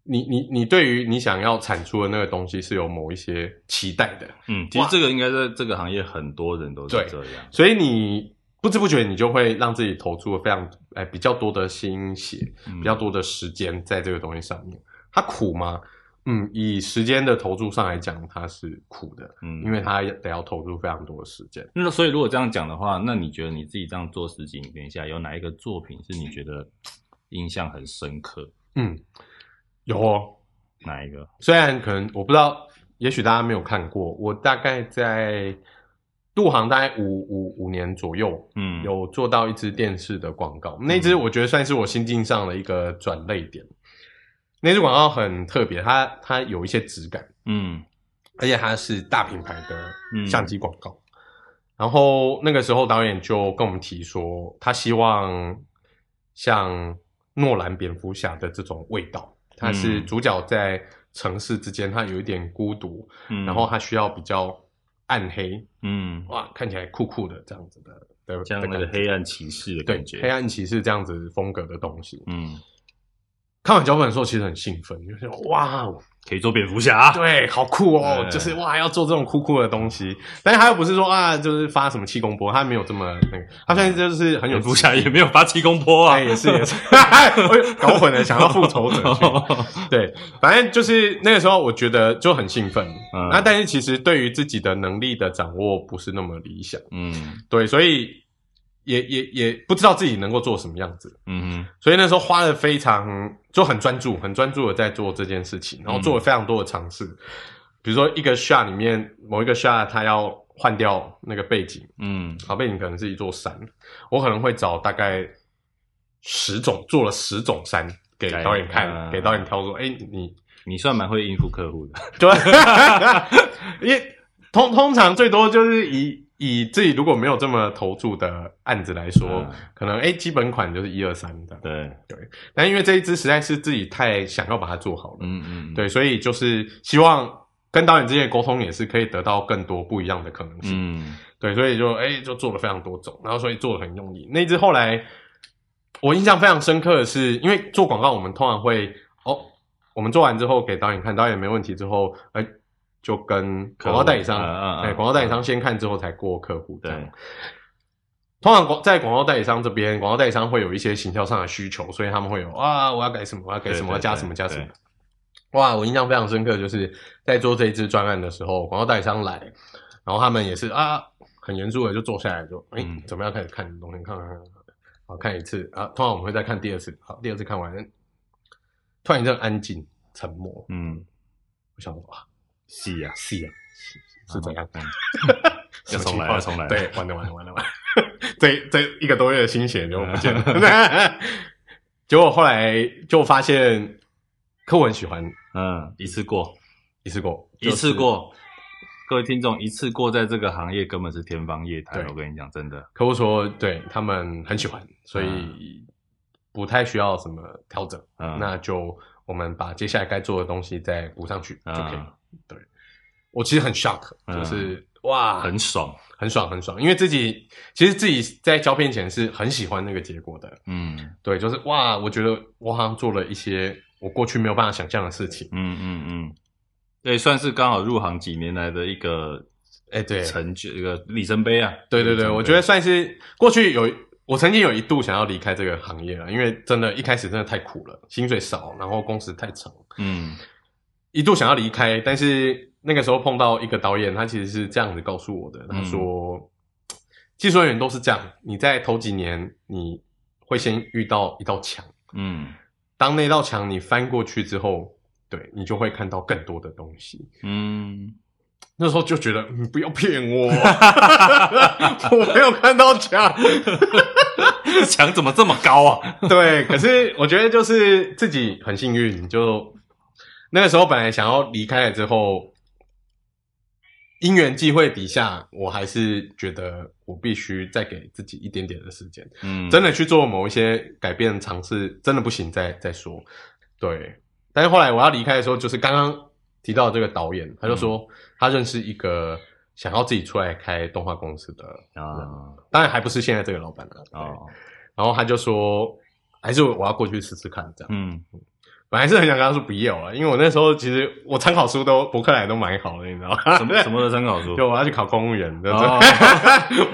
你你你对于你想要产出的那个东西是有某一些期待的，嗯，其实这个应该在这个行业很多人都是这样，所以你不知不觉你就会让自己投注了非常哎比较多的心血，嗯、比较多的时间在这个东西上面。它苦吗？嗯，以时间的投注上来讲，它是苦的，嗯，因为它得要投入非常多的时间。那所以如果这样讲的话，那你觉得你自己这样做十几年下，有哪一个作品是你觉得印象很深刻？嗯。有哦，哪一个？虽然可能我不知道，也许大家没有看过。我大概在入行大概五五五年左右，嗯，有做到一支电视的广告。那支我觉得算是我心境上的一个转捩点。嗯、那支广告很特别，它它有一些质感，嗯，而且它是大品牌的相机广告。嗯、然后那个时候导演就跟我们提说，他希望像诺兰蝙蝠侠的这种味道。他是主角在城市之间，他有一点孤独，嗯，然后他需要比较暗黑，嗯，哇，看起来酷酷的这样子的，对，像那个黑暗骑士的感觉，对，黑暗骑士这样子风格的东西，嗯。看完脚本的时候，其实很兴奋，就是哇，可以做蝙蝠侠，对，好酷哦，就是哇，要做这种酷酷的东西。但是他又不是说啊，就是发什么气功波，他没有这么那个，他现在就是很有蝙蝠侠也没有发气功波啊，也是也是，搞混了，想要复仇者，对，反正就是那个时候我觉得就很兴奋，嗯、那但是其实对于自己的能力的掌握不是那么理想，嗯，对，所以也也也不知道自己能够做什么样子，嗯，所以那时候花了非常。就很专注，很专注的在做这件事情，然后做了非常多的尝试，嗯、比如说一个 shot 里面某一个 shot 它要换掉那个背景，嗯，好，背景可能是一座山，我可能会找大概十种，做了十种山给导演看，啊、给导演挑说，哎、欸，你你算蛮会应付客户的，对，因为通通常最多就是以。以自己如果没有这么投注的案子来说，嗯、可能哎基本款就是一二三的，对对。但因为这一支实在是自己太想要把它做好了，嗯嗯，对，所以就是希望跟导演之间的沟通也是可以得到更多不一样的可能性，嗯，对，所以就哎就做了非常多种，然后所以做得很用力。那支后来我印象非常深刻的是，因为做广告我们通常会哦，我们做完之后给导演看，导演没问题之后，哎。就跟广告代理商，哎，广告代理商先看之后才过客户。对，通常在广告代理商这边，广告代理商会有一些行销上的需求，所以他们会有啊，我要改什么，我要改什么，我要加什么加什么。哇，我印象非常深刻，就是在做这一支专案的时候，广告代理商来，然后他们也是啊，很严肃的就坐下来就，哎，怎么样开始看东西，看看看，好看一次啊，通常我们会再看第二次，好，第二次看完，突然一阵安静沉默，嗯，我想哇。是呀、啊，是呀、啊，是怎样？要重来，要重来。对，完了，完了，完了，完了。这这一个多月的心血就不见了。结果后来就发现，柯文喜欢，嗯，一次过，一次过，就是、一次过。各位听众，一次过在这个行业根本是天方夜谭。我跟你讲，真的。客户说，对他们很喜欢，所以不太需要什么调整。嗯、那就我们把接下来该做的东西再补上去、嗯、就可以了。对，我其实很 shock， 就是、嗯、哇，很爽，很爽，很爽，因为自己其实自己在胶片前是很喜欢那个结果的，嗯，对，就是哇，我觉得我好像做了一些我过去没有办法想象的事情，嗯嗯嗯，对，算是刚好入行几年来的一个，哎，对，成就一个里程碑啊，对对对，我觉得算是过去有。我曾经有一度想要离开这个行业了，因为真的，一开始真的太苦了，薪水少，然后工时太长，嗯。一度想要离开，但是那个时候碰到一个导演，他其实是这样子告诉我的。他说：“技术人员都是这样，你在头几年你会先遇到一道墙，嗯，当那道墙你翻过去之后，对，你就会看到更多的东西，嗯，那时候就觉得你不要骗我，我没有看到墙，墙怎么这么高啊？对，可是我觉得就是自己很幸运，就那个时候本来想要离开了之后。因缘际会底下，我还是觉得我必须再给自己一点点的时间，嗯，真的去做某一些改变尝试，真的不行再再说。对，但是后来我要离开的时候，就是刚刚提到的这个导演，他就说、嗯、他认识一个想要自己出来开动画公司的人，哦、当然还不是现在这个老板了、啊。哦，然后他就说，还是我要过去试试看这样。嗯。本来是很想跟他说不要啊，因为我那时候其实我参考书都博客来都买好了，你知道吗？什么什么的参考书？就我要去考公务员，哦、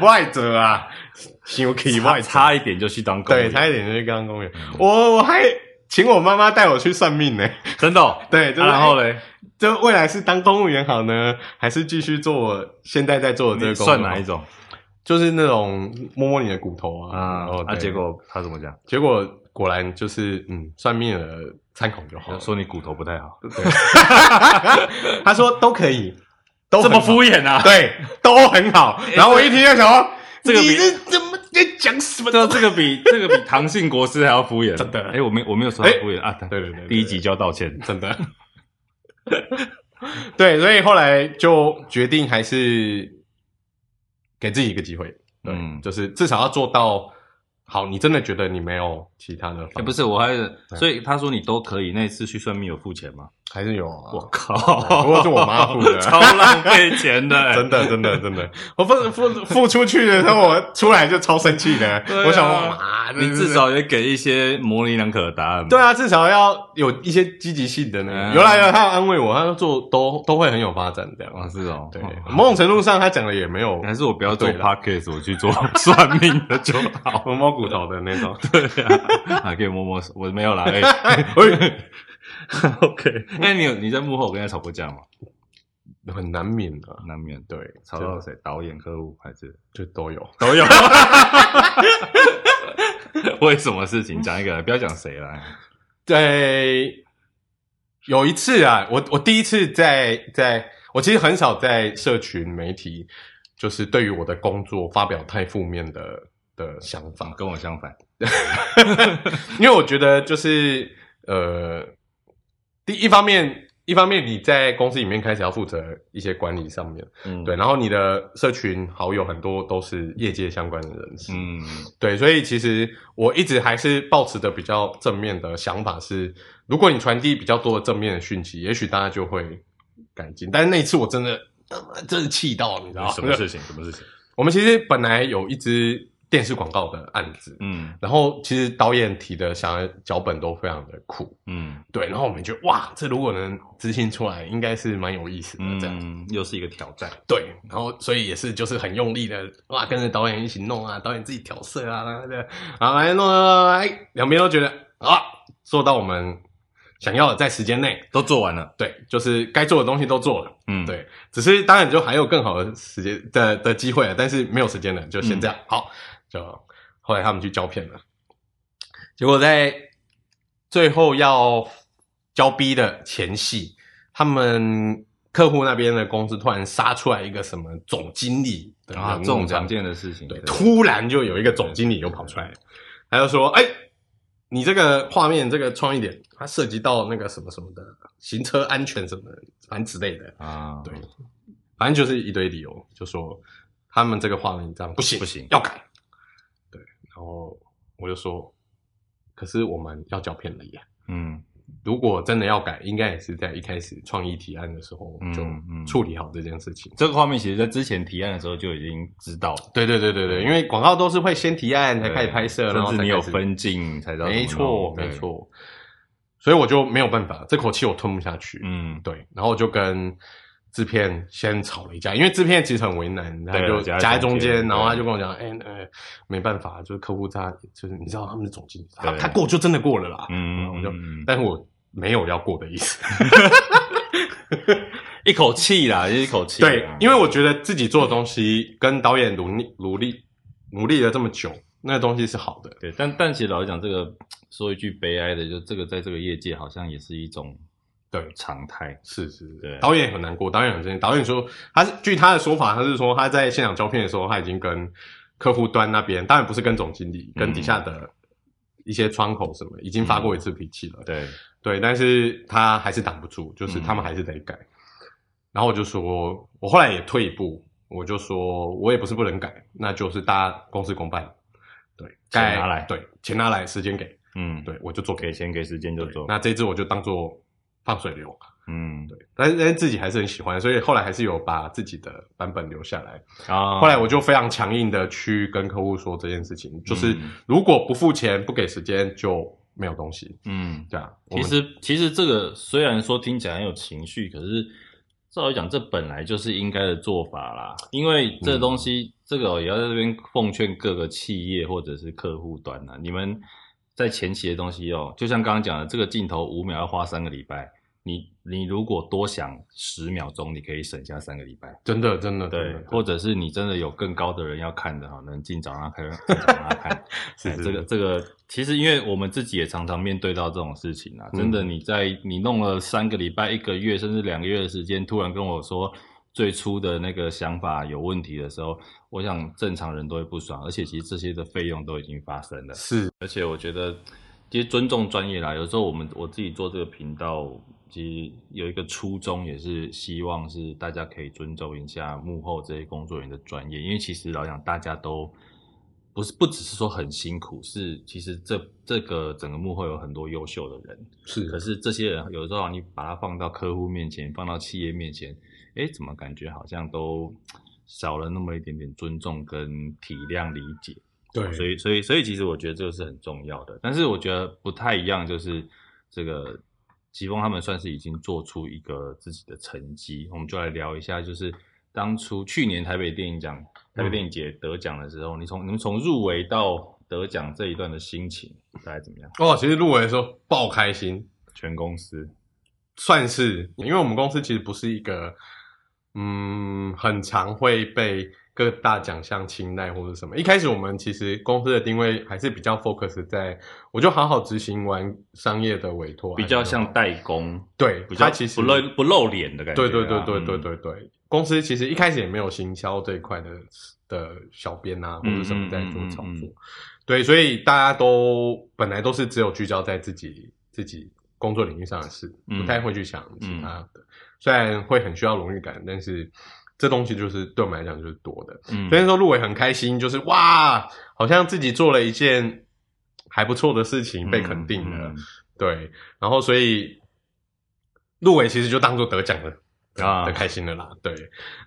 外者啊，想起外者，差一点就去当公务员，对，差一点就去当公务员。嗯、我我还请我妈妈带我去算命呢、欸，真的、哦？对，就是啊、然后嘞，就未来是当公务员好呢，还是继续做我现在在做的这个工作？算哪一种？就是那种摸摸你的骨头啊，啊，啊结果他怎么讲？结果果然就是嗯，算命的。参考就好了，说你骨头不太好。对他说都可以，都这么敷衍啊？对，都很好。欸、然后我一听就想说，这个比你怎么在讲什么？这个比这个比唐信国师还要敷衍，真的。哎、欸，我没我没有说他敷衍、欸、啊，对对 对, 對, 對，第一集就要道歉，真的。对，所以后来就决定还是给自己一个机会，对、嗯，就是至少要做到。好，你真的觉得你没有其他的方法？欸、不是，我还是、嗯、所以他说你都可以。那一次去算命有付钱吗？还是有啊？我靠，不过是我妈付的，超浪费钱的、欸，真的，真的，真的。我付付付出去的时候，我出来就超生气的、啊。我想说，妈，你至少也给一些模棱两可的答案。对啊，至少要有一些积极性的呢。嗯、有来有他安慰我，他说做都都会很有发展这样。啊、是哦，对，某种程度上他讲的也没有。还是我不要做 podcast， 我去做算命的就好，摸摸骨头的那种。对啊，还可以摸摸，我没有啦。欸欸OK， 那你有你在幕后跟他吵过架吗？很难免的、啊，难免对，吵到谁？导演、客户还是就都有，都有。为什么事情？讲一个，不要讲谁来。对，有一次啊，我我第一次在在，我其实很少在社群媒体，就是对于我的工作发表太负面的的想法，跟我相反，因为我觉得就是呃。第一方面，一方面你在公司里面开始要负责一些管理上面，嗯，对，然后你的社群好友很多都是业界相关的人士，嗯，对，所以其实我一直还是抱持的比较正面的想法是，如果你传递比较多的正面的讯息，也许大家就会改进。但是那一次我真的，真是气到，你知道吗？什么事情？什么事情？我们其实本来有一支电视广告的案子，嗯，然后其实导演提的想要脚本都非常的酷，嗯，对，然后我们觉得哇，这如果能执行出来，应该是蛮有意思的，这样、嗯、又是一个挑战，对，然后所以也是就是很用力的哇，跟着导演一起弄啊，导演自己调色啊，然后的，然后来弄来，两边都觉得啊，做到我们想要的，在时间内都做完了，对，就是该做的东西都做了，嗯，对，只是当然就还有更好的时间的的机会了，但是没有时间了，就先这样，嗯、好。就后来他们去交片了，结果在最后要交 B 的前夕，他们客户那边的公司突然杀出来一个什么总经理的人物，啊，这种常见的事情，对，突然就有一个总经理又跑出来了，他就说：“哎、欸，你这个画面这个创意点，它涉及到那个什么什么的行车安全什么的，反正之类的啊，对，反正就是一堆理由，就说他们这个画面这样不行不行，要改。”然后我就说，可是我们要交片了耶。嗯，如果真的要改，应该也是在一开始创意提案的时候就处理好这件事情。嗯嗯、这个画面其实在之前提案的时候就已经知道了。对对对对对，因为广告都是会先提案才开始拍摄，然后甚至你有分镜才知道。没错没错，所以我就没有办法，这口气我吞不下去。嗯，对，然后我就跟制片先吵了一架，因为制片其实很为难，他就夹在中间，然后他就跟我讲：“哎、欸呃，没办法，就是客户他就是你知道他们是总经理，他他过就真的过了啦。”嗯，我就，但是我没有要过的意思，一口气啦，一口气。对，因为我觉得自己做的东西跟导演努力努力努力了这么久，那东西是好的。对，但但其实老实讲，这个说一句悲哀的，就这个在这个业界好像也是一种对常态。是是是，对，导演很难过，导演很生气。导演说，他据他的说法，他是说他在现场胶片的时候，他已经跟客户端那边，当然不是跟总经理，跟底下的一些窗口什么，嗯、已经发过一次脾气了。嗯、对对，但是他还是挡不住，就是他们还是得改。嗯、然后我就说，我后来也退一步。我就说，我也不是不能改，那就是大家公事公办，对，该拿来，对，钱拿来，时间给，嗯，对，我就做给钱给时间就做。那这一支我就当做放水流，嗯，对，但是但是自己还是很喜欢，所以后来还是有把自己的版本留下来。哦、后来我就非常强硬的去跟客户说这件事情，就是如果不付钱不给时间就没有东西，嗯，对啊。其实其实这个虽然说听起来很有情绪，可是。照理讲，这本来就是应该的做法啦，因为这东西，嗯、这个也要在这边奉劝各个企业或者是客户端啊，你们在前期的东西哦，就像刚刚讲的，这个镜头五秒要花三个礼拜，你你如果多想十秒钟，你可以省下三个礼拜，真的真的对，或者是你真的有更高的人要看的哈，能尽早让他看，尽早让他看，是是、哎、这个这个，其实因为我们自己也常常面对到这种事情啊，真的你在你弄了三个礼拜、一个月甚至两个月的时间，突然跟我说最初的那个想法有问题的时候，我想正常人都会不爽，而且其实这些的费用都已经发生了，是，而且我觉得其实尊重专业啦，有时候我们我自己做这个频道。其实有一个初衷，也是希望是大家可以尊重一下幕后这些工作人员的专业，因为其实老讲大家都不是不只是说很辛苦，是其实这这个整个幕后有很多优秀的人，是，可是这些人有时候你把它放到客户面前，放到企业面前，哎，怎么感觉好像都少了那么一点点尊重跟体谅理解？对，所以所以所以其实我觉得这个是很重要的，但是我觉得不太一样，就是这个。奇峰他们算是已经做出一个自己的成绩，我们就来聊一下，就是当初去年台北电影奖、台北电影节得奖的时候，嗯、你从你们从入围到得奖这一段的心情大概怎么样？哦，其实入围的时候爆开心，全公司算是，因为我们公司其实不是一个，嗯，很常会被各大奖项青睐或者什么。一开始我们其实公司的定位还是比较 focus 在。我就好好执行完商业的委托，比较像代工，对，比较其实不露不露脸的感觉、啊。对对对对对对对，嗯、公司其实一开始也没有行销这一块的的小编啊，或者什么在做操作，嗯嗯嗯、对，所以大家都本来都是只有聚焦在自己自己工作领域上的事，不太会去想其他的。嗯嗯、虽然会很需要荣誉感，但是这东西就是对我们来讲就是多的。嗯，虽然说入围很开心，就是哇，好像自己做了一件。还不错的事情被肯定了，嗯嗯、对，然后所以入围其实就当做得奖了啊，很开心了啦，对。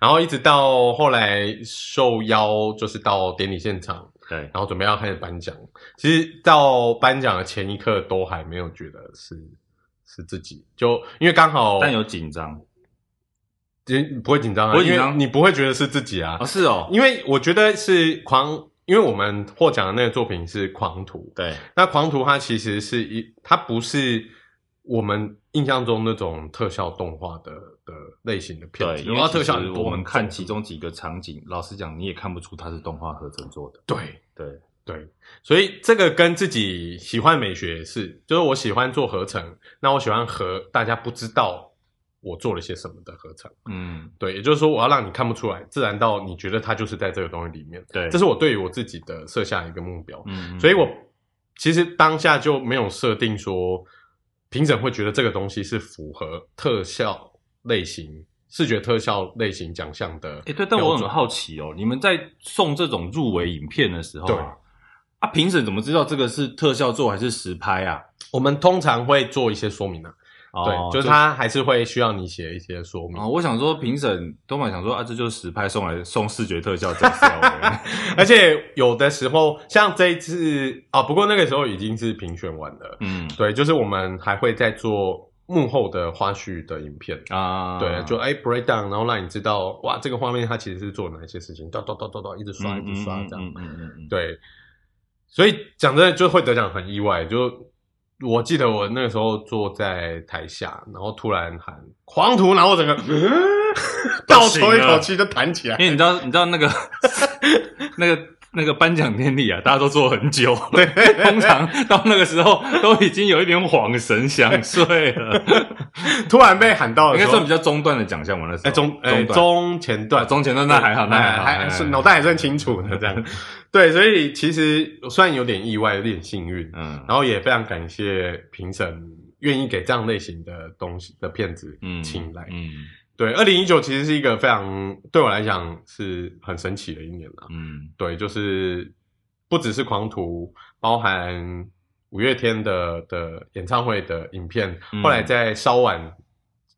然后一直到后来受邀就是到典礼现场，对，然后准备要开始颁奖，其实到颁奖的前一刻都还没有觉得是是自己，就因为刚好但有紧张。不会紧张啊，不会紧张，因为你不会觉得是自己啊，哦是哦，因为我觉得是狂。因为我们获奖的那个作品是《狂徒》，对，那《狂徒》它其实是一，它不是我们印象中那种特效动画的的类型的片子，对，因为特效很多，我们看其中几个场景，老实讲，你也看不出它是动画合成做的。对对对，所以这个跟自己喜欢美学也是，就是我喜欢做合成，那我喜欢和大家不知道。我做了些什么的合成，嗯，对，也就是说我要让你看不出来，自然到你觉得它就是在这个东西里面，对，这是我对于我自己的设下一个目标，嗯，所以我其实当下就没有设定说评审会觉得这个东西是符合特效类型、视觉特效类型奖项的，哎、欸，对，但我很好奇哦，你们在送这种入围影片的时候、啊，对啊，评审怎么知道这个是特效做还是实拍啊？我们通常会做一些说明啊。对，哦、就是他还是会需要你写一些说明。哦，我想说评审都蛮想说啊，这就是实拍送来送视觉特效奖项，而且有的时候像这一次啊、哦，不过那个时候已经是评选完了，嗯，对，就是我们还会再做幕后的花絮的影片啊，对，就哎 breakdown， 然后让你知道哇，这个画面它其实是做哪一些事情，叨叨叨叨叨一直刷一直刷这样，嗯嗯嗯嗯、对，所以讲真的就会得奖很意外就。我记得我那个时候坐在台下，然后突然喊“狂徒”，然后我整个倒抽一口气就弹起来。因为你知道，你知道那个那个那个颁奖典礼啊，大家都坐很久，对，通常到那个时候都已经有一点恍神想睡了，突然被喊到的时候，应该算比较中段的奖项嘛，那时候、欸、中、欸、中前段，中前段那还好，那还好，还还脑袋还算清楚的这样。对，所以其实虽然有点意外，有点幸运，嗯，然后也非常感谢评审愿意给这样类型的东西的片子请来，嗯。嗯对，二零一九其实是一个非常对我来讲是很神奇的一年啦。嗯，对，就是不只是狂徒，包含五月天的的演唱会的影片，嗯、后来在稍晚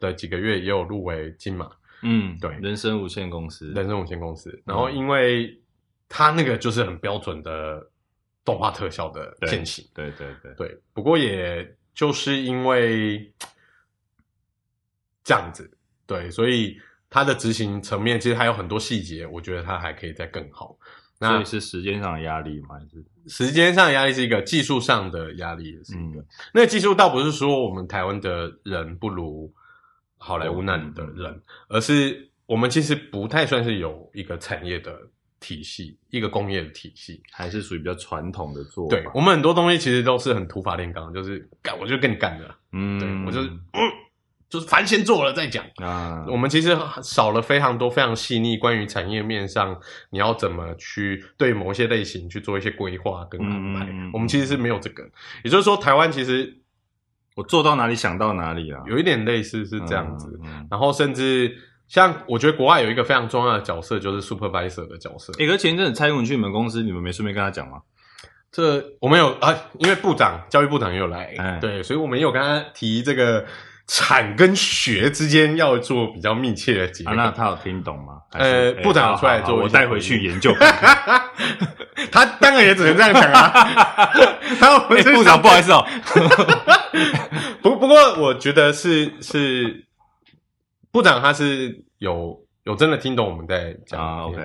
的几个月也有入围金马。嗯，对，人生无限公司，人生无限公司。然后因为它那个就是很标准的动画特效的现形，对对对 对, 对。不过也就是因为这样子。对，所以它的执行层面其实还有很多细节，我觉得它还可以再更好。那所以是时间上的压力吗？还是时间上的压力是一个，技术上的压力也是一个。嗯、那个技术倒不是说我们台湾的人不如好莱坞那里的人，嗯、而是我们其实不太算是有一个产业的体系，一个工业的体系，还是属于比较传统的做法。对，我们很多东西其实都是很土法炼钢，就是干我就跟你干的，嗯，对我就是嗯。就是凡先做了再讲啊，我们其实少了非常多非常细腻关于产业面上你要怎么去对某些类型去做一些规划跟安排，嗯、我们其实是没有这个，也就是说台湾其实我做到哪里想到哪里啊，有一点类似是这样子，嗯、然后甚至像我觉得国外有一个非常重要的角色就是 supervisor 的角色。欸，可是前一阵子蔡英文去你们公司，你们没顺便跟他讲吗？这我们有啊，因为部长教育部长也有来，哎、对，所以我们也有跟他提这个。产跟学之间要做比较密切的结合，啊，那他有听懂吗？呃，部长出来做，我带回去研究看看。他当然也只能这样讲啊。他我们部长不好意思哦。不不过我觉得是是部长他是有有真的听懂我们在讲啊。OK，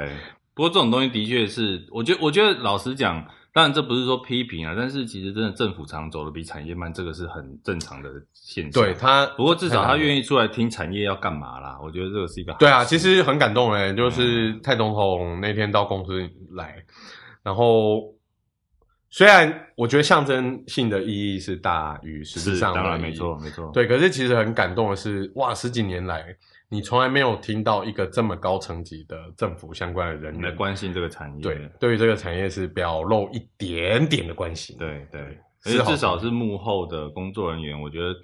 不过这种东西的确是，我觉得我觉得老实讲。当然这不是说批评啊，但是其实真的政府常走的比产业慢，这个是很正常的现象。对他，不过至少他愿意出来听产业要干嘛啦，我觉得这个是一个好事。对啊，其实很感动诶，就是蔡总统那天到公司来，嗯、然后虽然我觉得象征性的意义是大于实质上的意义，当然没错没错。对，可是其实很感动的是，哇，十几年来。你从来没有听到一个这么高层级的政府相关的人员来关心这个产业，对，对于这个产业是表露一点点的关心，对对，而且至少是幕后的工作人员，我觉得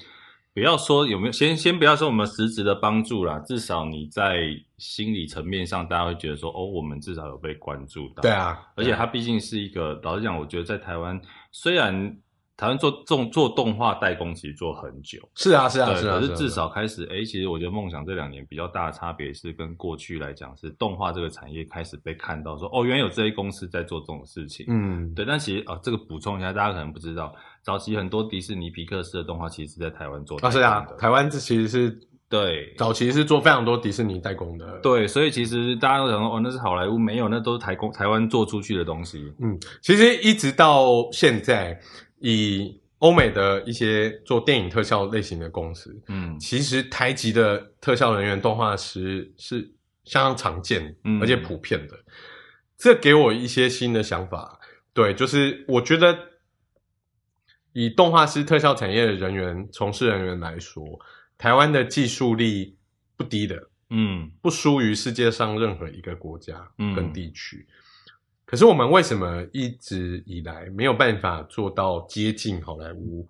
不要说有没有，先先不要说我们实质的帮助啦，至少你在心理层面上，大家会觉得说，哦，我们至少有被关注到，对啊，而且它毕竟是一个，老实讲，我觉得在台湾虽然。台湾做做做动画代工其实做很久，是啊是啊是啊，可是至少开始，哎、啊啊啊欸，其实我觉得梦想这两年比较大的差别是跟过去来讲，是动画这个产业开始被看到说，哦，原来有这些公司在做这种事情，嗯，对。但其实啊，这个补充一下，大家可能不知道，早期很多迪士尼皮克斯的动画其实是在台湾做代工的，啊是啊，台湾这其实是。对，早期是做非常多迪士尼代工的。对，所以其实大家都想说，哦，那是好莱坞，没有，那都是台工台湾做出去的东西。嗯，其实一直到现在，以欧美的一些做电影特效类型的公司，嗯，其实台籍的特效人员、动画师是相当常见，嗯，而且普遍的。这给我一些新的想法。对，就是我觉得以动画师、特效产业的人员、从事人员来说。台湾的技术力不低的，嗯，不输于世界上任何一个国家跟地区，嗯。可是我们为什么一直以来没有办法做到接近好莱坞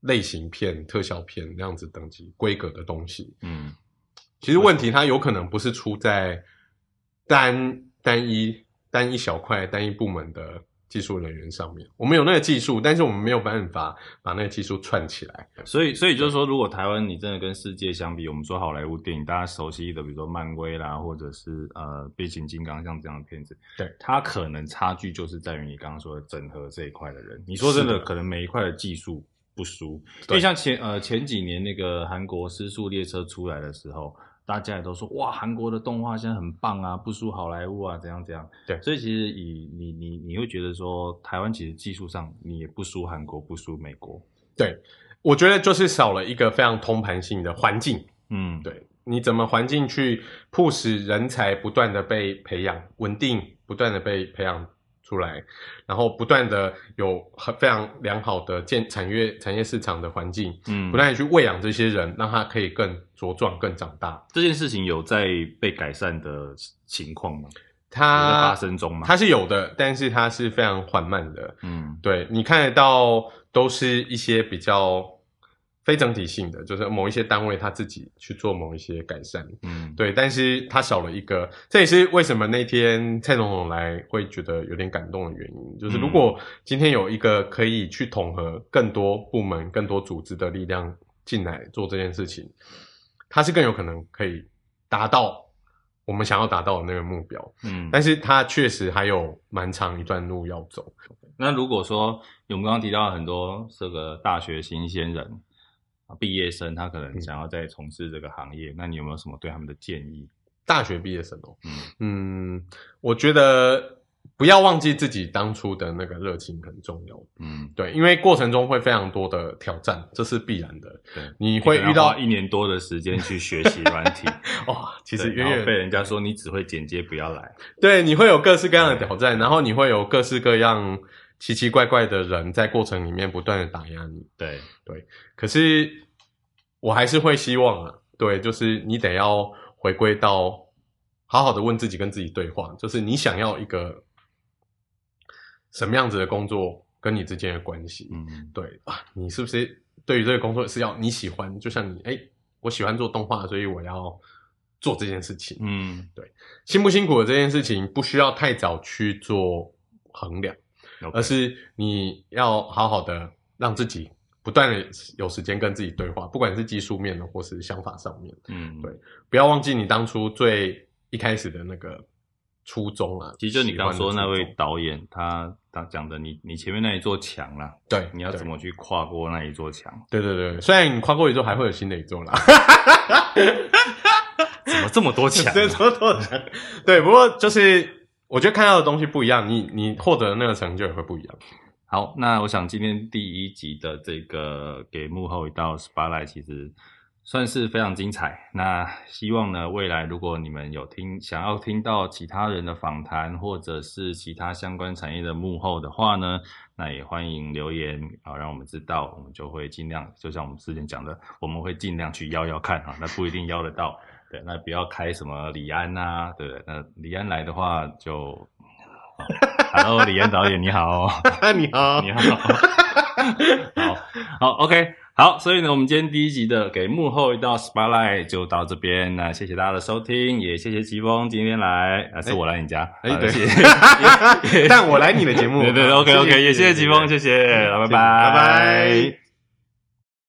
类型片、特效片那样子等级规格的东西？嗯，其实问题它有可能不是出在单单一单一小块、单一部门的技术人员上面，我们有那个技术，但是我们没有办法把那个技术串起来。所以，所以就是说，如果台湾你真的跟世界相比，我们说好莱坞电影大家熟悉的，比如说漫威啦，或者是呃变形金刚像这样的片子，对，它可能差距就是在于你刚刚说的整合这一块的人。你说真的，可能每一块的技术不输，因为像前呃前几年那个韩国《失速列车》出来的时候。大家也都说哇，韩国的动画现在很棒啊，不输好莱坞啊，怎样怎样。对，所以其实以你你你会觉得说，台湾其实技术上你也不输韩国，不输美国。对，我觉得就是少了一个非常通盘性的环境。嗯，对，你怎么环境去迫使人才不断的被培养，稳定不断的被培养出来，然后不断的有很非常良好的建产业产业市场的环境，嗯，不断的去喂养这些人，让他可以更茁壮、更长大。这件事情有在被改善的情况吗？它发生中吗？它是有的，但是它是非常缓慢的。嗯，对，你看得到都是一些比较非整体性的，就是某一些单位他自己去做某一些改善，嗯，对，但是他少了一个，这也是为什么那天蔡总统来会觉得有点感动的原因，就是如果今天有一个可以去统合更多部门、更多组织的力量进来做这件事情，它是更有可能可以达到我们想要达到的那个目标，嗯，但是它确实还有蛮长一段路要走。那如果说我们刚刚提到很多这个大学新鲜人毕业生，他可能想要再从事这个行业，嗯，那你有没有什么对他们的建议？大学毕业生哦，嗯，嗯，我觉得不要忘记自己当初的那个热情很重要，嗯，对，因为过程中会非常多的挑战，这是必然的。对，你会遇到一年多的时间去学习软体，哦，其实远远被人家说你只会剪接，不要来。对，你会有各式各样的挑战，然后你会有各式各样奇奇怪怪的人在过程里面不断的打压你，对对，可是我还是会希望啊，对，就是你得要回归到好好的问自己跟自己对话，就是你想要一个什么样子的工作跟你之间的关系，嗯，对啊，你是不是对于这个工作是要你喜欢，就像你哎，我喜欢做动画，所以我要做这件事情，嗯，对，辛不辛苦的这件事情不需要太早去做衡量。Okay. 而是你要好好的让自己不断的有时间跟自己对话，不管是技术面的或是想法上面，嗯，对，不要忘记你当初最一开始的那个初衷啊。其实就你刚说那位导演他讲的，你你前面那一座墙啦，对，你要怎么去跨过那一座墙？对对对，虽然你跨过一座，还会有新的一座啦。怎么这么多墙？这么多墙？对，不过就是。我觉得看到的东西不一样，你你获得的那个成就也会不一样。好，那我想今天第一集的这个给幕后一道 spotlight 其实算是非常精彩。那希望呢，未来如果你们有听想要听到其他人的访谈，或者是其他相关产业的幕后的话呢，那也欢迎留言啊，让我们知道，我们就会尽量，就像我们之前讲的，我们会尽量去邀邀看啊，那不一定邀得到。对，那不要开什么李安啊，对不对？那李安来的话就，哦，Hello， 李安导演你好，你好，你好，好好 ，OK， 好，所以呢，我们今天第一集的给幕后一道 spotlight 就到这边，那谢谢大家的收听，也谢谢奇峰今天来，啊，是我来你家，哎，欸，对，但我来你的节目，对对 ，OK OK， 也谢谢奇峰，谢谢，拜拜，拜拜。